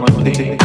Monday.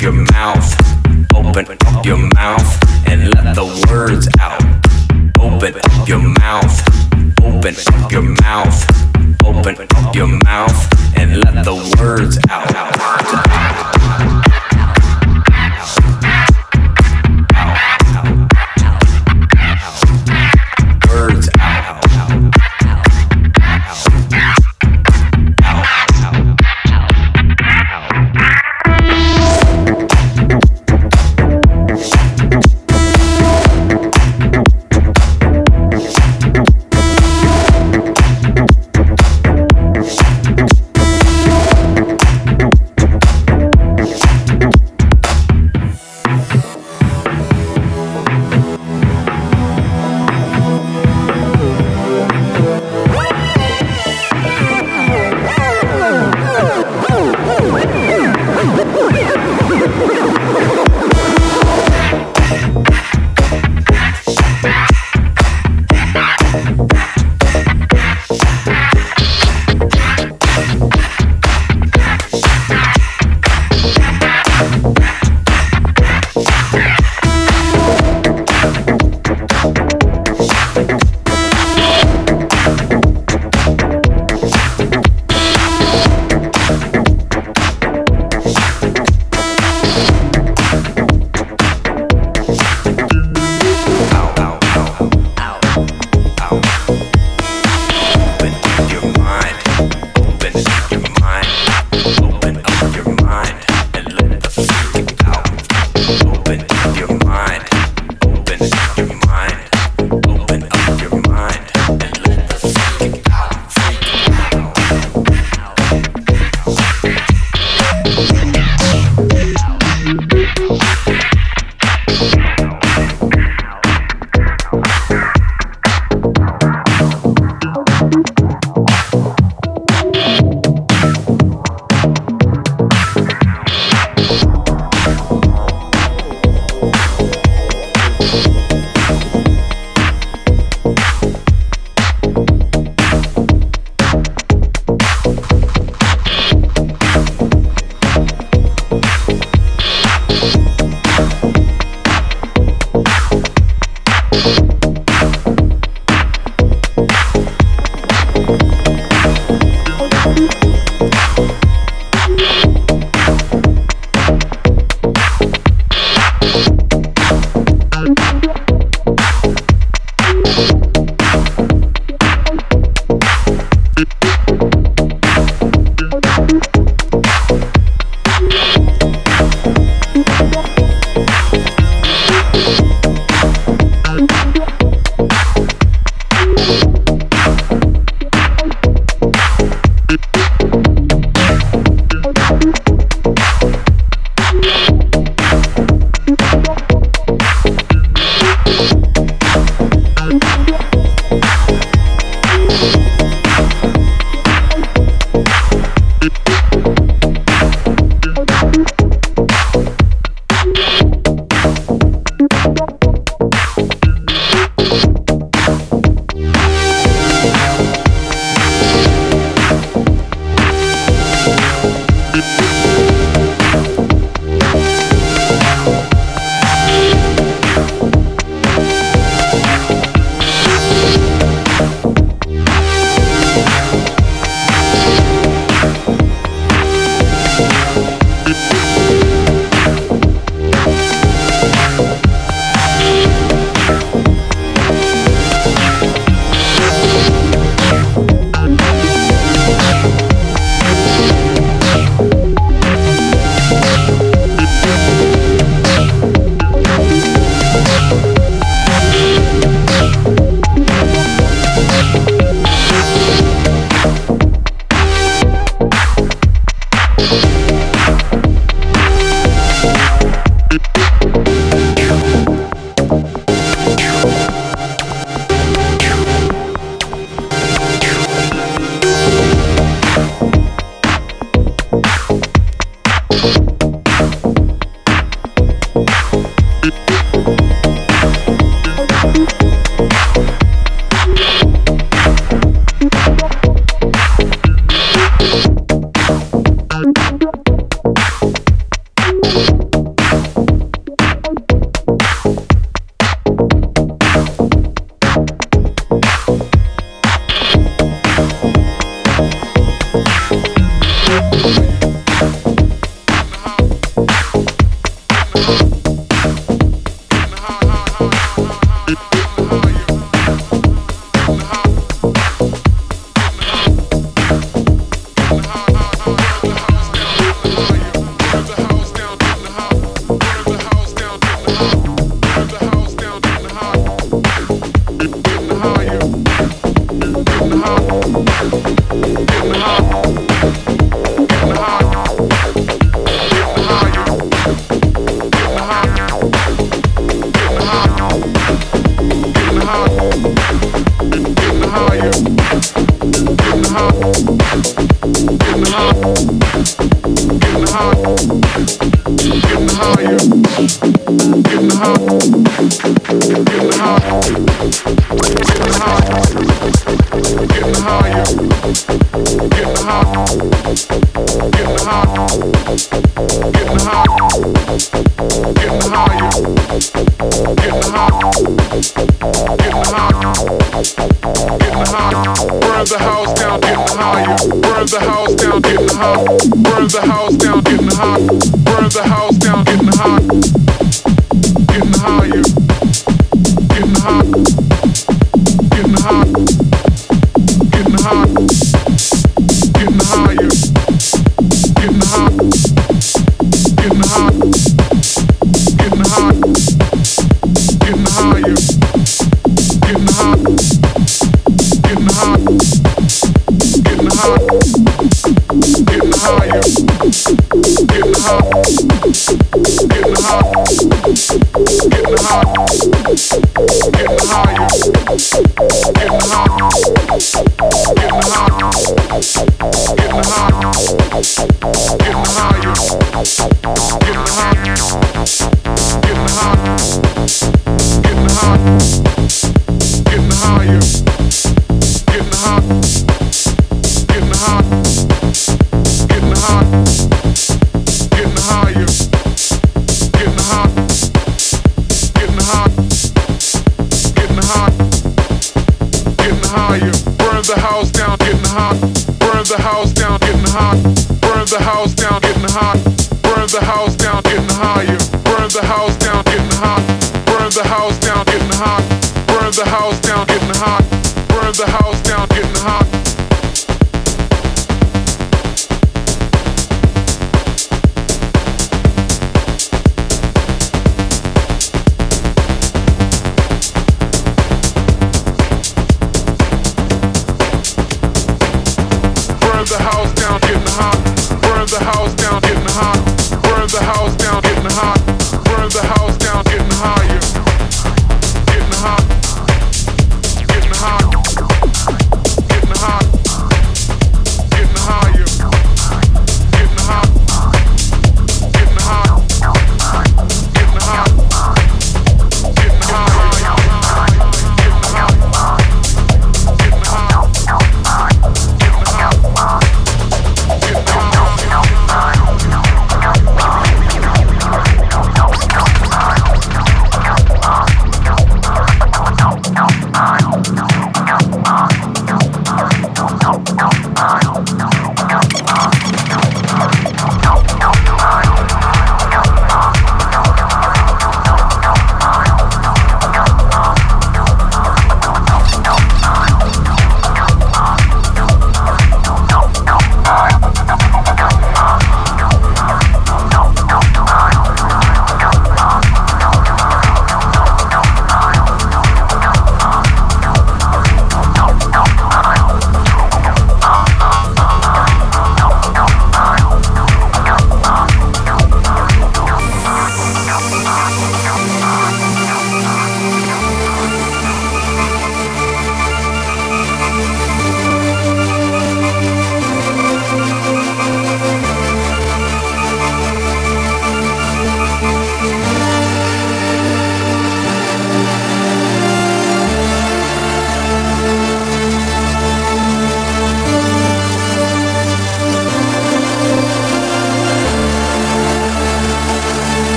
up your mouth. Open up your mouth and let the words out. Open up your mouth. Open up your mouth. Open up your mouth and let the words out.